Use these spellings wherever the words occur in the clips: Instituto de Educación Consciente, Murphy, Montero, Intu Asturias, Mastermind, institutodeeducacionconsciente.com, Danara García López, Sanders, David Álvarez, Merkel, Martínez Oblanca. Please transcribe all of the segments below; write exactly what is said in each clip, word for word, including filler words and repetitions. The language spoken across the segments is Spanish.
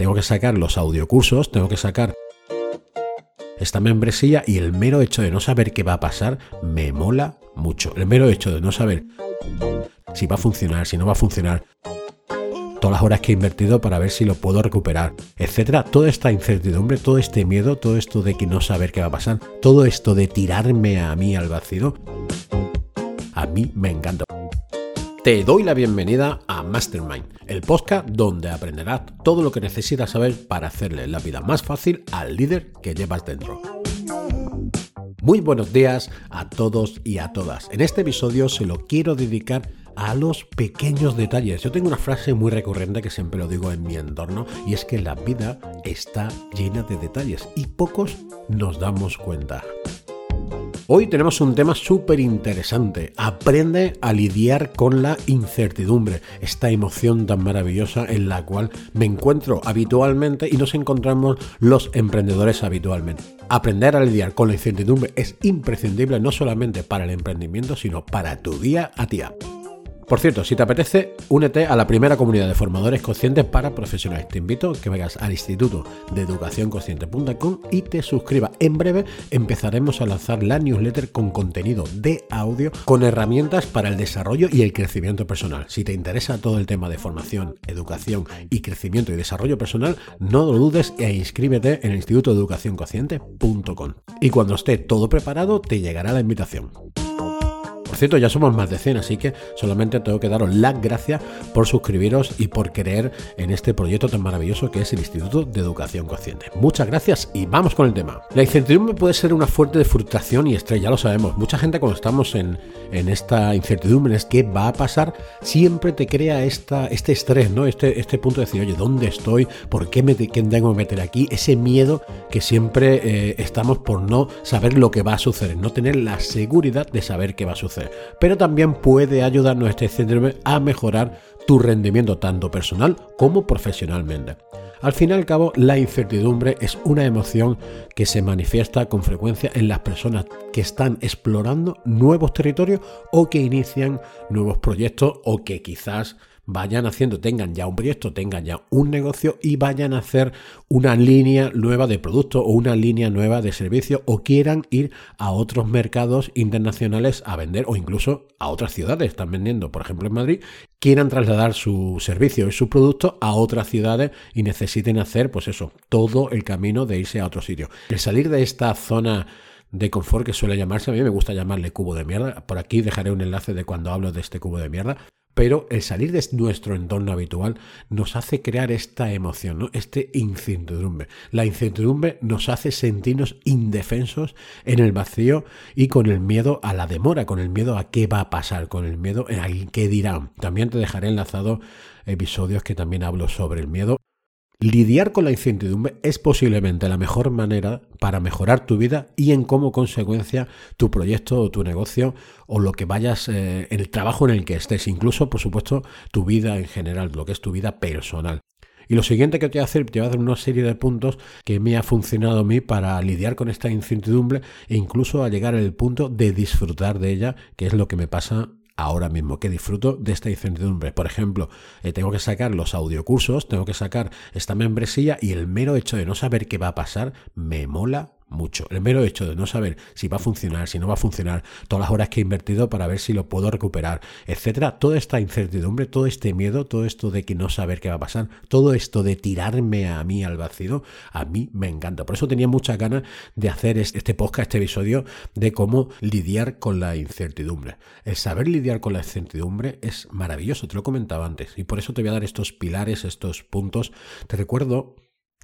tengo que sacar los audiocursos, tengo que sacar esta membresía, y el mero hecho de no saber qué va a pasar me mola mucho. El mero hecho de no saber si va a funcionar, si no va a funcionar, todas las horas que he invertido para ver si lo puedo recuperar, etcétera. Toda esta incertidumbre, todo este miedo, todo esto de que no saber qué va a pasar, todo esto de tirarme a mí al vacío, a mí me encanta. Te doy la bienvenida a Mastermind, el podcast donde aprenderás todo lo que necesitas saber para hacerle la vida más fácil al líder que llevas dentro. Muy buenos días a todos y a todas. En este episodio se lo quiero dedicar a los pequeños detalles. Yo tengo una frase muy recurrente que siempre lo digo en mi entorno, y es que la vida está llena de detalles y pocos nos damos cuenta. Hoy tenemos un tema súper interesante. Aprende a lidiar con la incertidumbre, esta emoción tan maravillosa en la cual me encuentro habitualmente y nos encontramos los emprendedores habitualmente. Aprender a lidiar con la incertidumbre es imprescindible no solamente para el emprendimiento, sino para tu día a día. Por cierto, si te apetece, únete a la primera comunidad de formadores conscientes para profesionales. Te invito a que vayas al Instituto de Educación Consciente punto com y te suscribas. En breve empezaremos a lanzar la newsletter con contenido de audio, con herramientas para el desarrollo y el crecimiento personal. Si te interesa todo el tema de formación, educación y crecimiento y desarrollo personal, no lo dudes e inscríbete en el Instituto de Educación Consciente punto com. Y cuando esté todo preparado, te llegará la invitación. Por cierto, ya somos más de cien, así que solamente tengo que daros las gracias por suscribiros y por creer en este proyecto tan maravilloso que es el Instituto de Educación Consciente. Muchas gracias y vamos con el tema. La incertidumbre puede ser una fuente de frustración y estrés, ya lo sabemos. Mucha gente, cuando estamos en, en esta incertidumbre, es qué va a pasar, siempre te crea esta, este estrés, ¿no? Este, este punto de decir, oye, ¿dónde estoy? ¿Por qué me qué tengo que meter aquí? Ese miedo que siempre eh, estamos por no saber lo que va a suceder, no tener la seguridad de saber qué va a suceder. Pero también puede ayudarnos este síndrome a mejorar tu rendimiento tanto personal como profesionalmente. Al fin y al cabo, la incertidumbre es una emoción que se manifiesta con frecuencia en las personas que están explorando nuevos territorios o que inician nuevos proyectos, o que quizás vayan haciendo, tengan ya un proyecto, tengan ya un negocio y vayan a hacer una línea nueva de producto o una línea nueva de servicio, o quieran ir a otros mercados internacionales a vender, o incluso a otras ciudades. Están vendiendo, por ejemplo, en Madrid, quieran trasladar su servicio y su producto a otras ciudades y necesiten hacer, pues eso, todo el camino de irse a otro sitio. El salir de esta zona de confort, que suele llamarse, a mí me gusta llamarle cubo de mierda, por aquí dejaré un enlace de cuando hablo de este cubo de mierda, pero el salir de nuestro entorno habitual nos hace crear esta emoción, ¿no? Este incertidumbre. La incertidumbre nos hace sentirnos indefensos, en el vacío y con el miedo a la demora, con el miedo a qué va a pasar, con el miedo a qué dirán. También te dejaré enlazado episodios que también hablo sobre el miedo. Lidiar con la incertidumbre es posiblemente la mejor manera para mejorar tu vida y, en como consecuencia, tu proyecto o tu negocio o lo que vayas, eh, el trabajo en el que estés, incluso, por supuesto, tu vida en general, lo que es tu vida personal. Y lo siguiente que te voy a hacer, te voy a dar una serie de puntos que me ha funcionado a mí para lidiar con esta incertidumbre e incluso a llegar al punto de disfrutar de ella, que es lo que me pasa ahora mismo, que disfruto de esta incertidumbre. Por ejemplo, eh, tengo que sacar los audiocursos, tengo que sacar esta membresía, y el mero hecho de no saber qué va a pasar me mola mucho. El mero hecho de no saber si va a funcionar, si no va a funcionar, todas las horas que he invertido para ver si lo puedo recuperar, etcétera. Toda esta incertidumbre, todo este miedo, todo esto de que no saber qué va a pasar, todo esto de tirarme a mí al vacío, a mí me encanta. Por eso tenía muchas ganas de hacer este podcast, este episodio de cómo lidiar con la incertidumbre. El saber lidiar con la incertidumbre es maravilloso, te lo comentaba antes, y por eso te voy a dar estos pilares, estos puntos. Te recuerdo...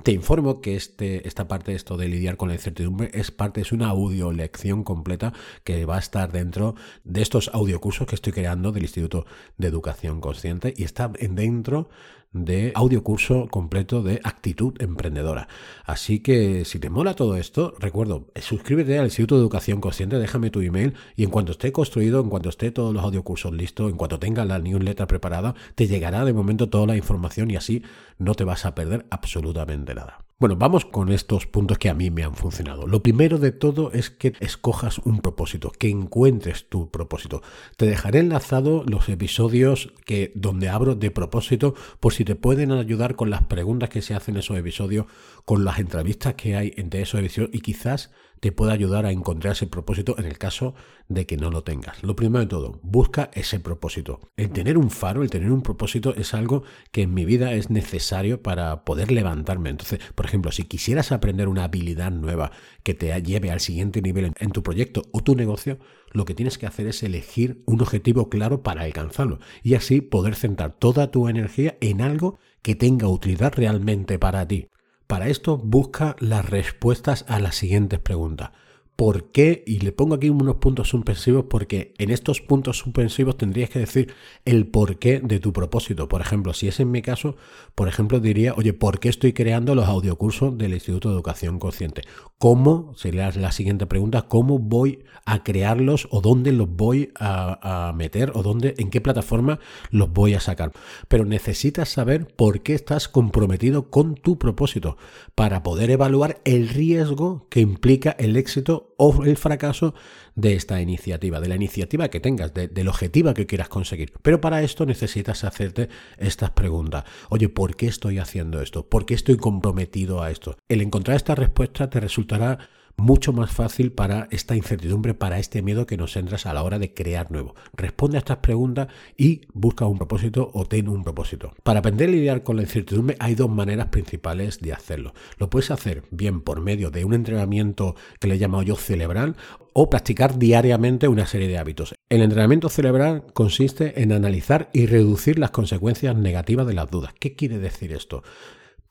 Te informo que este, esta parte, esto de lidiar con la incertidumbre, es parte, es una audiolección completa que va a estar dentro de estos audiocursos que estoy creando del Instituto de Educación Consciente, y está dentro de audiocurso completo de actitud emprendedora. Así que si te mola todo esto, recuerdo, suscríbete al Instituto de Educación Consciente, déjame tu email, y en cuanto esté construido, en cuanto esté todos los audiocursos listos, en cuanto tengas la newsletter preparada, te llegará de momento toda la información, y así no te vas a perder absolutamente nada. Bueno, vamos con estos puntos que a mí me han funcionado. Lo primero de todo es que escojas un propósito, que encuentres tu propósito. Te dejaré enlazado los episodios que, donde hablo de propósito, por si te pueden ayudar con las preguntas que se hacen en esos episodios, con las entrevistas que hay entre esos episodios y quizás te pueda ayudar a encontrar ese propósito en el caso de que no lo tengas. Lo primero de todo, busca ese propósito. El tener un faro, el tener un propósito es algo que en mi vida es necesario para poder levantarme. Entonces, por Por ejemplo, si quisieras aprender una habilidad nueva que te lleve al siguiente nivel en tu proyecto o tu negocio, lo que tienes que hacer es elegir un objetivo claro para alcanzarlo y así poder centrar toda tu energía en algo que tenga utilidad realmente para ti. Para esto, busca las respuestas a las siguientes preguntas. ¿Por qué? Y le pongo aquí unos puntos suspensivos porque en estos puntos suspensivos tendrías que decir el porqué de tu propósito. Por ejemplo, si es en mi caso, por ejemplo, diría, oye, ¿por qué estoy creando los audiocursos del Instituto de Educación Consciente? ¿Cómo? Sería la siguiente pregunta. ¿Cómo voy a crearlos o dónde los voy a, a meter o dónde, en qué plataforma los voy a sacar? Pero necesitas saber por qué estás comprometido con tu propósito para poder evaluar el riesgo que implica el éxito o el fracaso de esta iniciativa, de la iniciativa que tengas, de, del objetivo que quieras conseguir. Pero para esto necesitas hacerte estas preguntas. Oye, ¿por qué estoy haciendo esto? ¿Por qué estoy comprometido a esto? El encontrar esta respuesta te resultará mucho más fácil para esta incertidumbre, para este miedo que nos entras a la hora de crear nuevo. Responde a estas preguntas y busca un propósito o ten un propósito. Para aprender a lidiar con la incertidumbre hay dos maneras principales de hacerlo. Lo puedes hacer bien por medio de un entrenamiento que le he llamado yo cerebral o practicar diariamente una serie de hábitos. El entrenamiento cerebral consiste en analizar y reducir las consecuencias negativas de las dudas. ¿Qué quiere decir esto?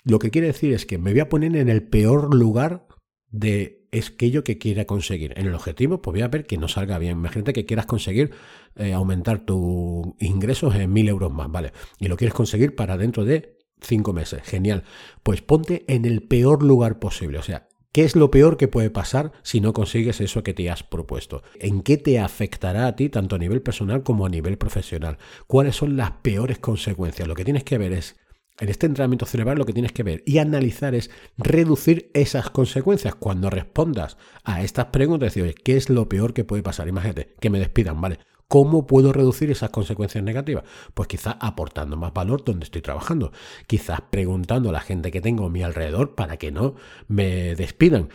Lo que quiere decir es que me voy a poner en el peor lugar de es aquello que quiera conseguir. En el objetivo, pues voy a ver que no salga bien. Imagínate que quieras conseguir eh, aumentar tus ingresos en mil euros más, ¿vale? Y lo quieres conseguir para dentro de cinco meses. Genial. Pues ponte en el peor lugar posible. O sea, ¿qué es lo peor que puede pasar si no consigues eso que te has propuesto? ¿En qué te afectará a ti, tanto a nivel personal como a nivel profesional? ¿Cuáles son las peores consecuencias? Lo que tienes que ver es, en este entrenamiento cerebral lo que tienes que ver y analizar es reducir esas consecuencias. Cuando respondas a estas preguntas, decir, oye, ¿qué es lo peor que puede pasar? Imagínate, que me despidan, ¿vale? ¿Cómo puedo reducir esas consecuencias negativas? Pues quizás aportando más valor donde estoy trabajando. Quizás preguntando a la gente que tengo a mi alrededor para que no me despidan.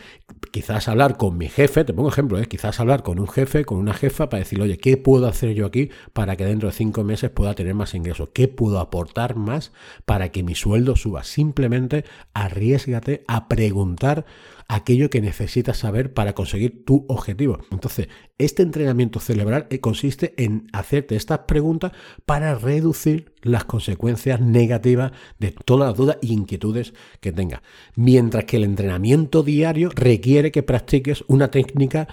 Quizás hablar con mi jefe, te pongo ejemplo, ¿eh? Quizás hablar con un jefe, con una jefa para decirle, oye, ¿qué puedo hacer yo aquí para que dentro de cinco meses pueda tener más ingresos? ¿Qué puedo aportar más para que mi sueldo suba? Simplemente arriésgate a preguntar aquello que necesitas saber para conseguir tu objetivo. Entonces, este entrenamiento cerebral consiste en hacerte estas preguntas para reducir las consecuencias negativas de todas las dudas e inquietudes que tengas. Mientras que el entrenamiento diario requiere que practiques una técnica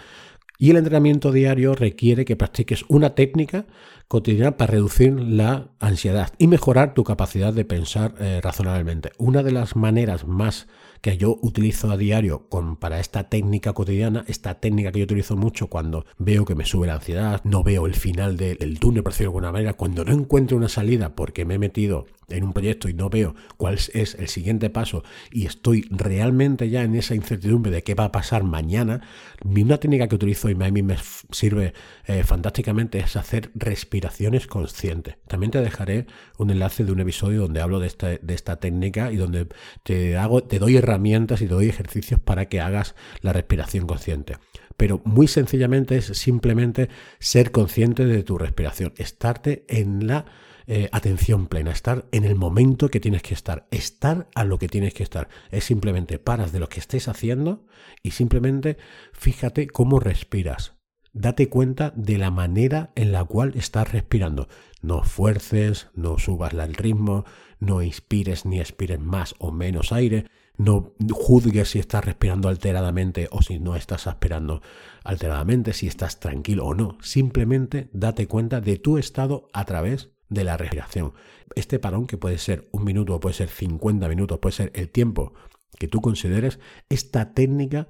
y el entrenamiento diario requiere que practiques una técnica cotidiana para reducir la ansiedad y mejorar tu capacidad de pensar eh, razonablemente. Una de las maneras más que yo utilizo a diario con, para esta técnica cotidiana, esta técnica que yo utilizo mucho cuando veo que me sube la ansiedad, no veo el final del, del túnel, por decirlo de alguna manera, cuando no encuentro una salida porque me he metido en un proyecto y no veo cuál es el siguiente paso y estoy realmente ya en esa incertidumbre de qué va a pasar mañana, una técnica que utilizo y a mí me sirve eh, fantásticamente es hacer respiraciones conscientes. También te dejaré un enlace de un episodio donde hablo de esta, de esta técnica y donde te, hago, te doy herramientas y te doy ejercicios para que hagas la respiración consciente. Pero muy sencillamente es simplemente ser consciente de tu respiración, estarte en la Eh, atención plena, estar en el momento que tienes que estar, estar a lo que tienes que estar. Es simplemente paras de lo que estés haciendo y simplemente fíjate cómo respiras. Date cuenta de la manera en la cual estás respirando. No fuerces, no subas el ritmo, no inspires ni expires más o menos aire. No juzgues si estás respirando alteradamente o si no estás respirando alteradamente, si estás tranquilo o no. Simplemente date cuenta de tu estado a través de la respiración. Este parón, que puede ser un minuto, puede ser cincuenta minutos, puede ser el tiempo que tú consideres, esta técnica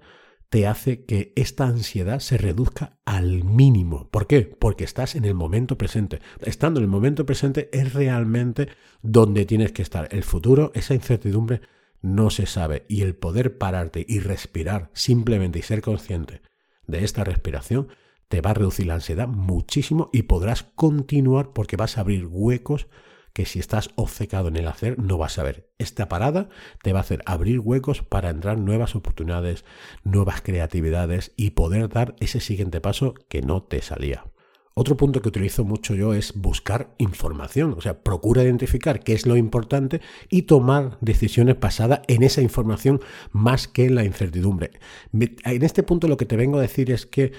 te hace que esta ansiedad se reduzca al mínimo. ¿Por qué? Porque estás en el momento presente. Estando en el momento presente es realmente donde tienes que estar. El futuro, esa incertidumbre, no se sabe, y el poder pararte y respirar simplemente y ser consciente de esta respiración te va a reducir la ansiedad muchísimo y podrás continuar porque vas a abrir huecos que si estás obcecado en el hacer no vas a ver. Esta parada te va a hacer abrir huecos para entrar nuevas oportunidades, nuevas creatividades y poder dar ese siguiente paso que no te salía. Otro punto que utilizo mucho yo es buscar información, o sea, procura identificar qué es lo importante y tomar decisiones basadas en esa información más que en la incertidumbre. En este punto lo que te vengo a decir es que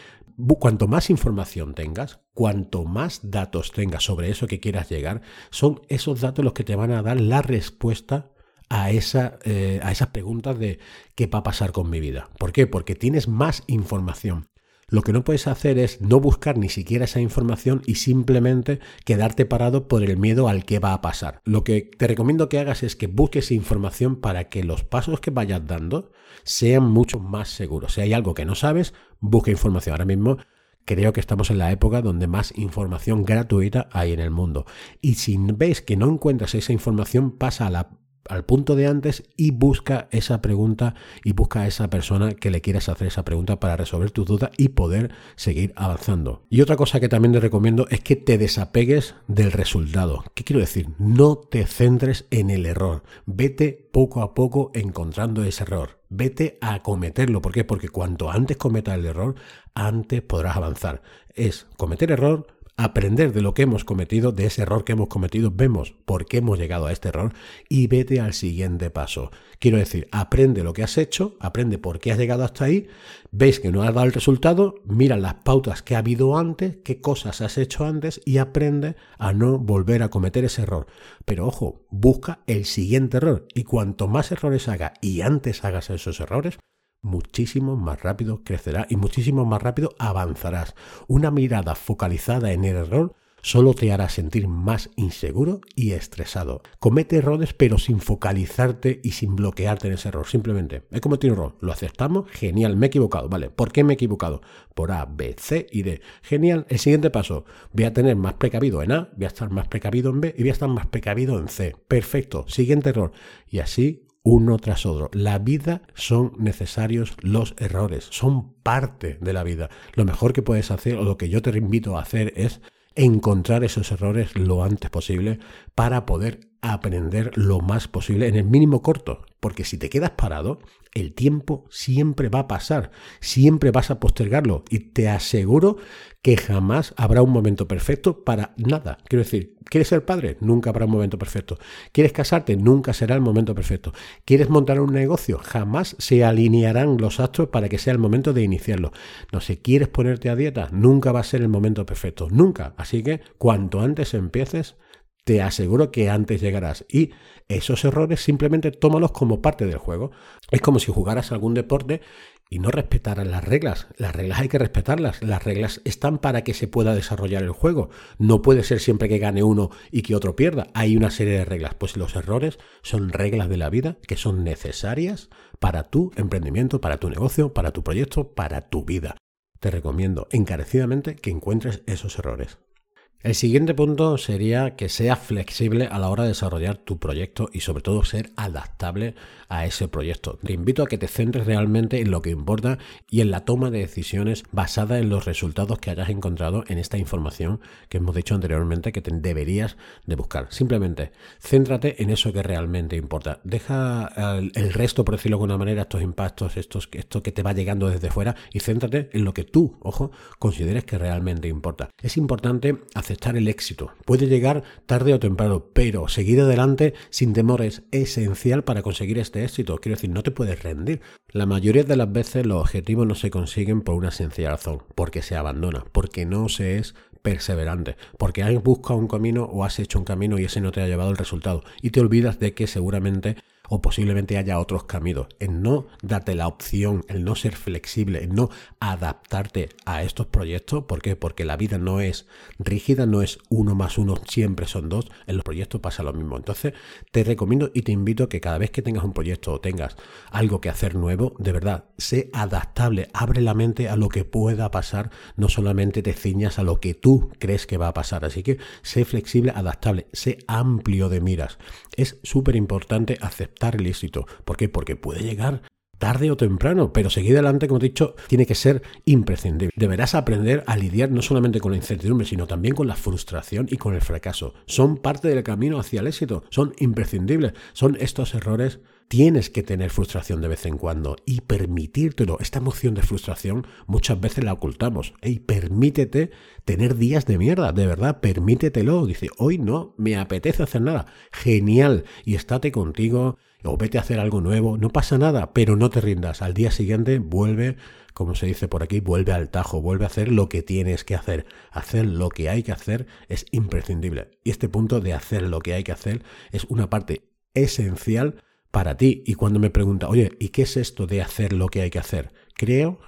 cuanto más información tengas, cuanto más datos tengas sobre eso que quieras llegar, son esos datos los que te van a dar la respuesta a, esa, eh, a esas preguntas de qué va a pasar con mi vida. ¿Por qué? Porque tienes más información. Lo que no puedes hacer es no buscar ni siquiera esa información y simplemente quedarte parado por el miedo al que va a pasar. Lo que te recomiendo que hagas es que busques información para que los pasos que vayas dando sean mucho más seguros. Si hay algo que no sabes, busca información. Ahora mismo creo que estamos en la época donde más información gratuita hay en el mundo. Y si ves que no encuentras esa información, pasa a la al punto de antes y busca esa pregunta y busca a esa persona que le quieras hacer esa pregunta para resolver tus dudas y poder seguir avanzando. Y otra cosa que también te recomiendo es que te desapegues del resultado. ¿Qué quiero decir? No te centres en el error. Vete poco a poco encontrando ese error. Vete a cometerlo. ¿Por qué? Porque cuanto antes cometas el error, antes podrás avanzar. Es cometer error, aprender de lo que hemos cometido, de ese error que hemos cometido, vemos por qué hemos llegado a este error y vete al siguiente paso. Quiero decir, aprende lo que has hecho, aprende por qué has llegado hasta ahí, ves que no has dado el resultado, mira las pautas que ha habido antes, qué cosas has hecho antes y aprende a no volver a cometer ese error. Pero ojo, busca el siguiente error y cuanto más errores hagas y antes hagas esos errores, muchísimo más rápido crecerá y muchísimo más rápido avanzarás. Una mirada focalizada en el error solo te hará sentir más inseguro y estresado. Comete errores pero sin focalizarte y sin bloquearte en ese error. Simplemente, he cometido un error, lo aceptamos, genial, me he equivocado, vale, ¿por qué me he equivocado? Por A, B, C y D. Genial, el siguiente paso, voy a tener más precavido en A, voy a estar más precavido en B y voy a estar más precavido en C. Perfecto, siguiente error. Y así uno tras otro. La vida son necesarios los errores, son parte de la vida. Lo mejor que puedes hacer, o lo que yo te invito a hacer, es encontrar esos errores lo antes posible para poder aprender lo más posible en el mínimo corto. Porque si te quedas parado, el tiempo siempre va a pasar, siempre vas a postergarlo y te aseguro que jamás habrá un momento perfecto para nada. Quiero decir, ¿quieres ser padre? Nunca habrá un momento perfecto. ¿Quieres casarte? Nunca será el momento perfecto. ¿Quieres montar un negocio? Jamás se alinearán los astros para que sea el momento de iniciarlo. No sé, ¿quieres ponerte a dieta? Nunca va a ser el momento perfecto, nunca. Así que cuanto antes empieces, te aseguro que antes llegarás y esos errores simplemente tómalos como parte del juego. Es como si jugaras algún deporte y no respetaras las reglas. Las reglas hay que respetarlas. Las reglas están para que se pueda desarrollar el juego. No puede ser siempre que gane uno y que otro pierda. Hay una serie de reglas. Pues los errores son reglas de la vida que son necesarias para tu emprendimiento, para tu negocio, para tu proyecto, para tu vida. Te recomiendo encarecidamente que encuentres esos errores. El siguiente punto sería que seas flexible a la hora de desarrollar tu proyecto y sobre todo ser adaptable a ese proyecto. Te invito a que te centres realmente en lo que importa y en la toma de decisiones basada en los resultados que hayas encontrado en esta información que hemos dicho anteriormente que te deberías de buscar. Simplemente, céntrate en eso que realmente importa. Deja el resto, por decirlo de alguna manera, estos impactos, estos, esto que te va llegando desde fuera y céntrate en lo que tú, ojo, consideres que realmente importa. Es importante hacer aceptar el éxito. Puede llegar tarde o temprano, pero seguir adelante sin temor es esencial para conseguir este éxito. Quiero decir, no te puedes rendir. La mayoría de las veces los objetivos no se consiguen por una sencilla razón, porque se abandona, porque no se es perseverante, porque has buscado un camino o has hecho un camino y ese no te ha llevado el resultado y te olvidas de que seguramente o posiblemente haya otros caminos. El no darte la opción, el no ser flexible, el no adaptarte a estos proyectos. ¿Por qué? Porque la vida no es rígida, no es uno más uno, siempre son dos. En los proyectos pasa lo mismo. Entonces te recomiendo y te invito a que cada vez que tengas un proyecto o tengas algo que hacer nuevo, de verdad, sé adaptable, abre la mente a lo que pueda pasar, no solamente te ciñas a lo que tú crees que va a pasar. Así que sé flexible, adaptable, sé amplio de miras. Es súper importante aceptar aceptar el éxito. ¿Por qué? Porque puede llegar tarde o temprano, pero seguir adelante, como te he dicho, tiene que ser imprescindible. Deberás aprender a lidiar no solamente con la incertidumbre, sino también con la frustración y con el fracaso. Son parte del camino hacia el éxito, son imprescindibles, son estos errores. Tienes que tener frustración de vez en cuando y permitírtelo. Esta emoción de frustración muchas veces la ocultamos. Ey, permítete tener días de mierda, de verdad, permítetelo. Dice, hoy no me apetece hacer nada. Genial, y estate contigo o vete a hacer algo nuevo. No pasa nada, pero no te rindas. Al día siguiente vuelve, como se dice por aquí, vuelve al tajo, vuelve a hacer lo que tienes que hacer. Hacer lo que hay que hacer es imprescindible. Y este punto de hacer lo que hay que hacer es una parte esencial para ti. Y cuando me pregunta, oye, ¿y qué es esto de hacer lo que hay que hacer? Creo,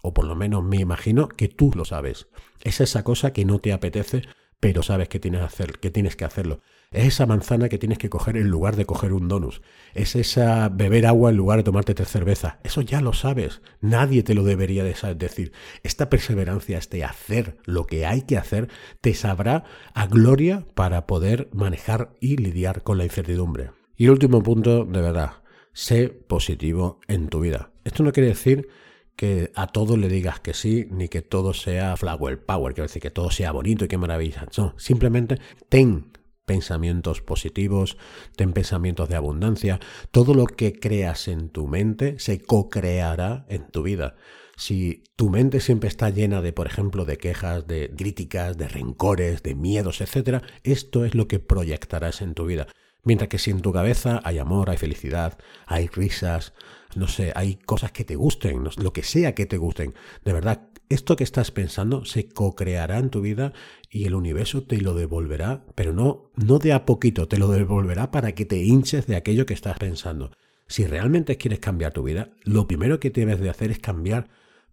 o por lo menos me imagino, que tú lo sabes. Es esa cosa que no te apetece, pero sabes que tienes que hacer, que tienes que hacerlo. Es esa manzana que tienes que coger en lugar de coger un donut. Es esa beber agua en lugar de tomarte tres cervezas. Eso ya lo sabes. Nadie te lo debería decir. Esta perseverancia, este hacer lo que hay que hacer, te sabrá a gloria para poder manejar y lidiar con la incertidumbre. Y el último punto, de verdad, sé positivo en tu vida. Esto no quiere decir que a todo le digas que sí, ni que todo sea flower power, quiero decir que todo sea bonito y qué maravilla. No, simplemente ten pensamientos positivos, ten pensamientos de abundancia. Todo lo que creas en tu mente se co-creará en tu vida. Si tu mente siempre está llena de, por ejemplo, de quejas, de críticas, de rencores, de miedos, etcétera, esto es lo que proyectarás en tu vida. Mientras que si en tu cabeza hay amor, hay felicidad, hay risas, no sé, hay cosas que te gusten, lo que sea que te gusten, de verdad, esto que estás pensando se co-creará en tu vida y el universo te lo devolverá, pero no, no de a poquito, te lo devolverá para que te hinches de aquello que estás pensando. Si realmente quieres cambiar tu vida, lo primero que debes de hacer es cambiar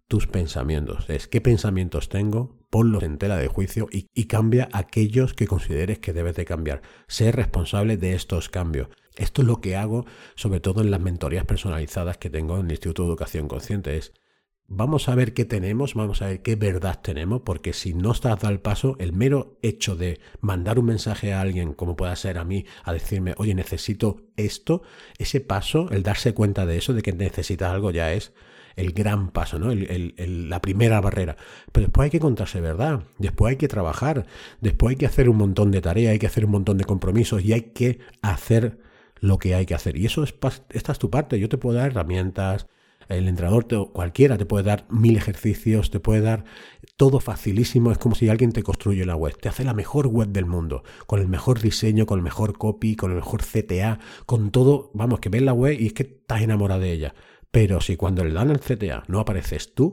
tus pensamientos. Es qué pensamientos tengo, ponlos en tela de juicio y, y cambia aquellos que consideres que debes de cambiar. Sé responsable de estos cambios. Esto es lo que hago, sobre todo en las mentorías personalizadas que tengo en el Instituto de Educación Consciente. Es, vamos a ver qué tenemos, vamos a ver qué verdad tenemos, porque si no estás dando el paso, el mero hecho de mandar un mensaje a alguien, como pueda ser a mí, a decirme, oye, necesito esto, ese paso, el darse cuenta de eso, de que necesitas algo, ya es el gran paso, ¿no? El, el, el, la primera barrera. Pero después hay que contarse verdad, después hay que trabajar, después hay que hacer un montón de tareas, hay que hacer un montón de compromisos y hay que hacer lo que hay que hacer. Y eso es, esta es tu parte. Yo te puedo dar herramientas, el entrenador, te, cualquiera, te puede dar mil ejercicios, te puede dar todo facilísimo. Es como si alguien te construye la web, te hace la mejor web del mundo, con el mejor diseño, con el mejor copy, con el mejor C T A, con todo, vamos, que ves la web y es que estás enamorado de ella. Pero si cuando le dan el C T A no apareces tú,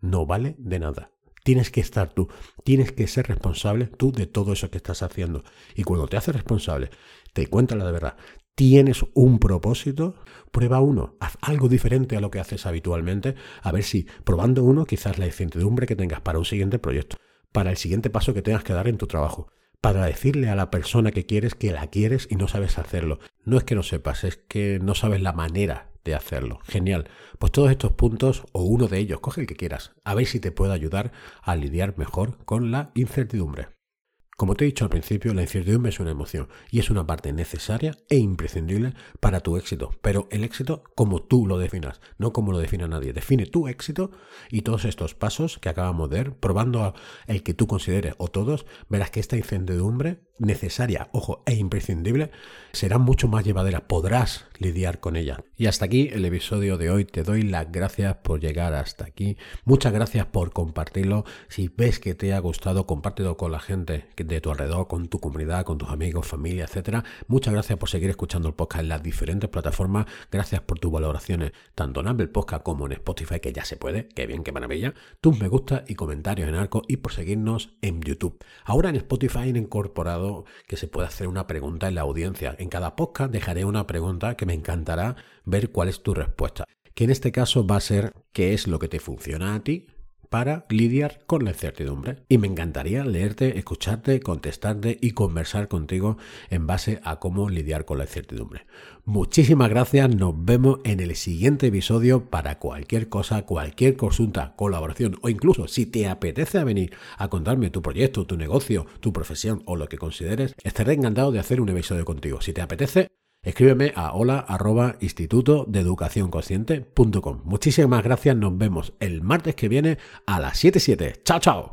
no vale de nada. Tienes que estar tú, tienes que ser responsable tú de todo eso que estás haciendo. Y cuando te haces responsable, te cuentas la de verdad. Tienes un propósito, prueba uno, haz algo diferente a lo que haces habitualmente, a ver si probando uno quizás la incertidumbre que tengas para un siguiente proyecto, para el siguiente paso que tengas que dar en tu trabajo, para decirle a la persona que quieres que la quieres y no sabes hacerlo. No es que no sepas, es que no sabes la manera de hacerlo. Genial. Pues todos estos puntos o uno de ellos, coge el que quieras, a ver si te puede ayudar a lidiar mejor con la incertidumbre. Como te he dicho al principio, la incertidumbre es una emoción y es una parte necesaria e imprescindible para tu éxito. Pero el éxito como tú lo definas, no como lo defina nadie. Define tu éxito y todos estos pasos que acabamos de ver, probando el que tú consideres o todos, verás que esta incertidumbre necesaria, ojo, e imprescindible, será mucho más llevadera, podrás lidiar con ella. Y hasta aquí el episodio de hoy. Te doy las gracias por llegar hasta aquí. Muchas gracias por compartirlo. Si ves que te ha gustado, compártelo con la gente de tu alrededor, con tu comunidad, con tus amigos, familia, etcétera. Muchas gracias por seguir escuchando el podcast en las diferentes plataformas. Gracias por tus valoraciones, tanto en Apple Podcast como en Spotify, que ya se puede. Qué bien, qué maravilla. Tus me gusta y comentarios en arco y por seguirnos en YouTube. Ahora en Spotify han incorporado que se pueda hacer una pregunta en la audiencia. En cada podcast dejaré una pregunta que me encantará ver cuál es tu respuesta. Que en este caso va a ser qué es lo que te funciona a ti para lidiar con la incertidumbre. Y me encantaría leerte, escucharte, contestarte y conversar contigo en base a cómo lidiar con la incertidumbre. Muchísimas gracias. Nos vemos en el siguiente episodio. Para cualquier cosa, cualquier consulta, colaboración o incluso si te apetece venir a contarme tu proyecto, tu negocio, tu profesión o lo que consideres, estaré encantado de hacer un episodio contigo. Si te apetece, Escríbeme a hola arroba instituto de educación consciente punto com. Muchísimas gracias, nos vemos el martes que viene a las siete siete. ¡Chao, chao!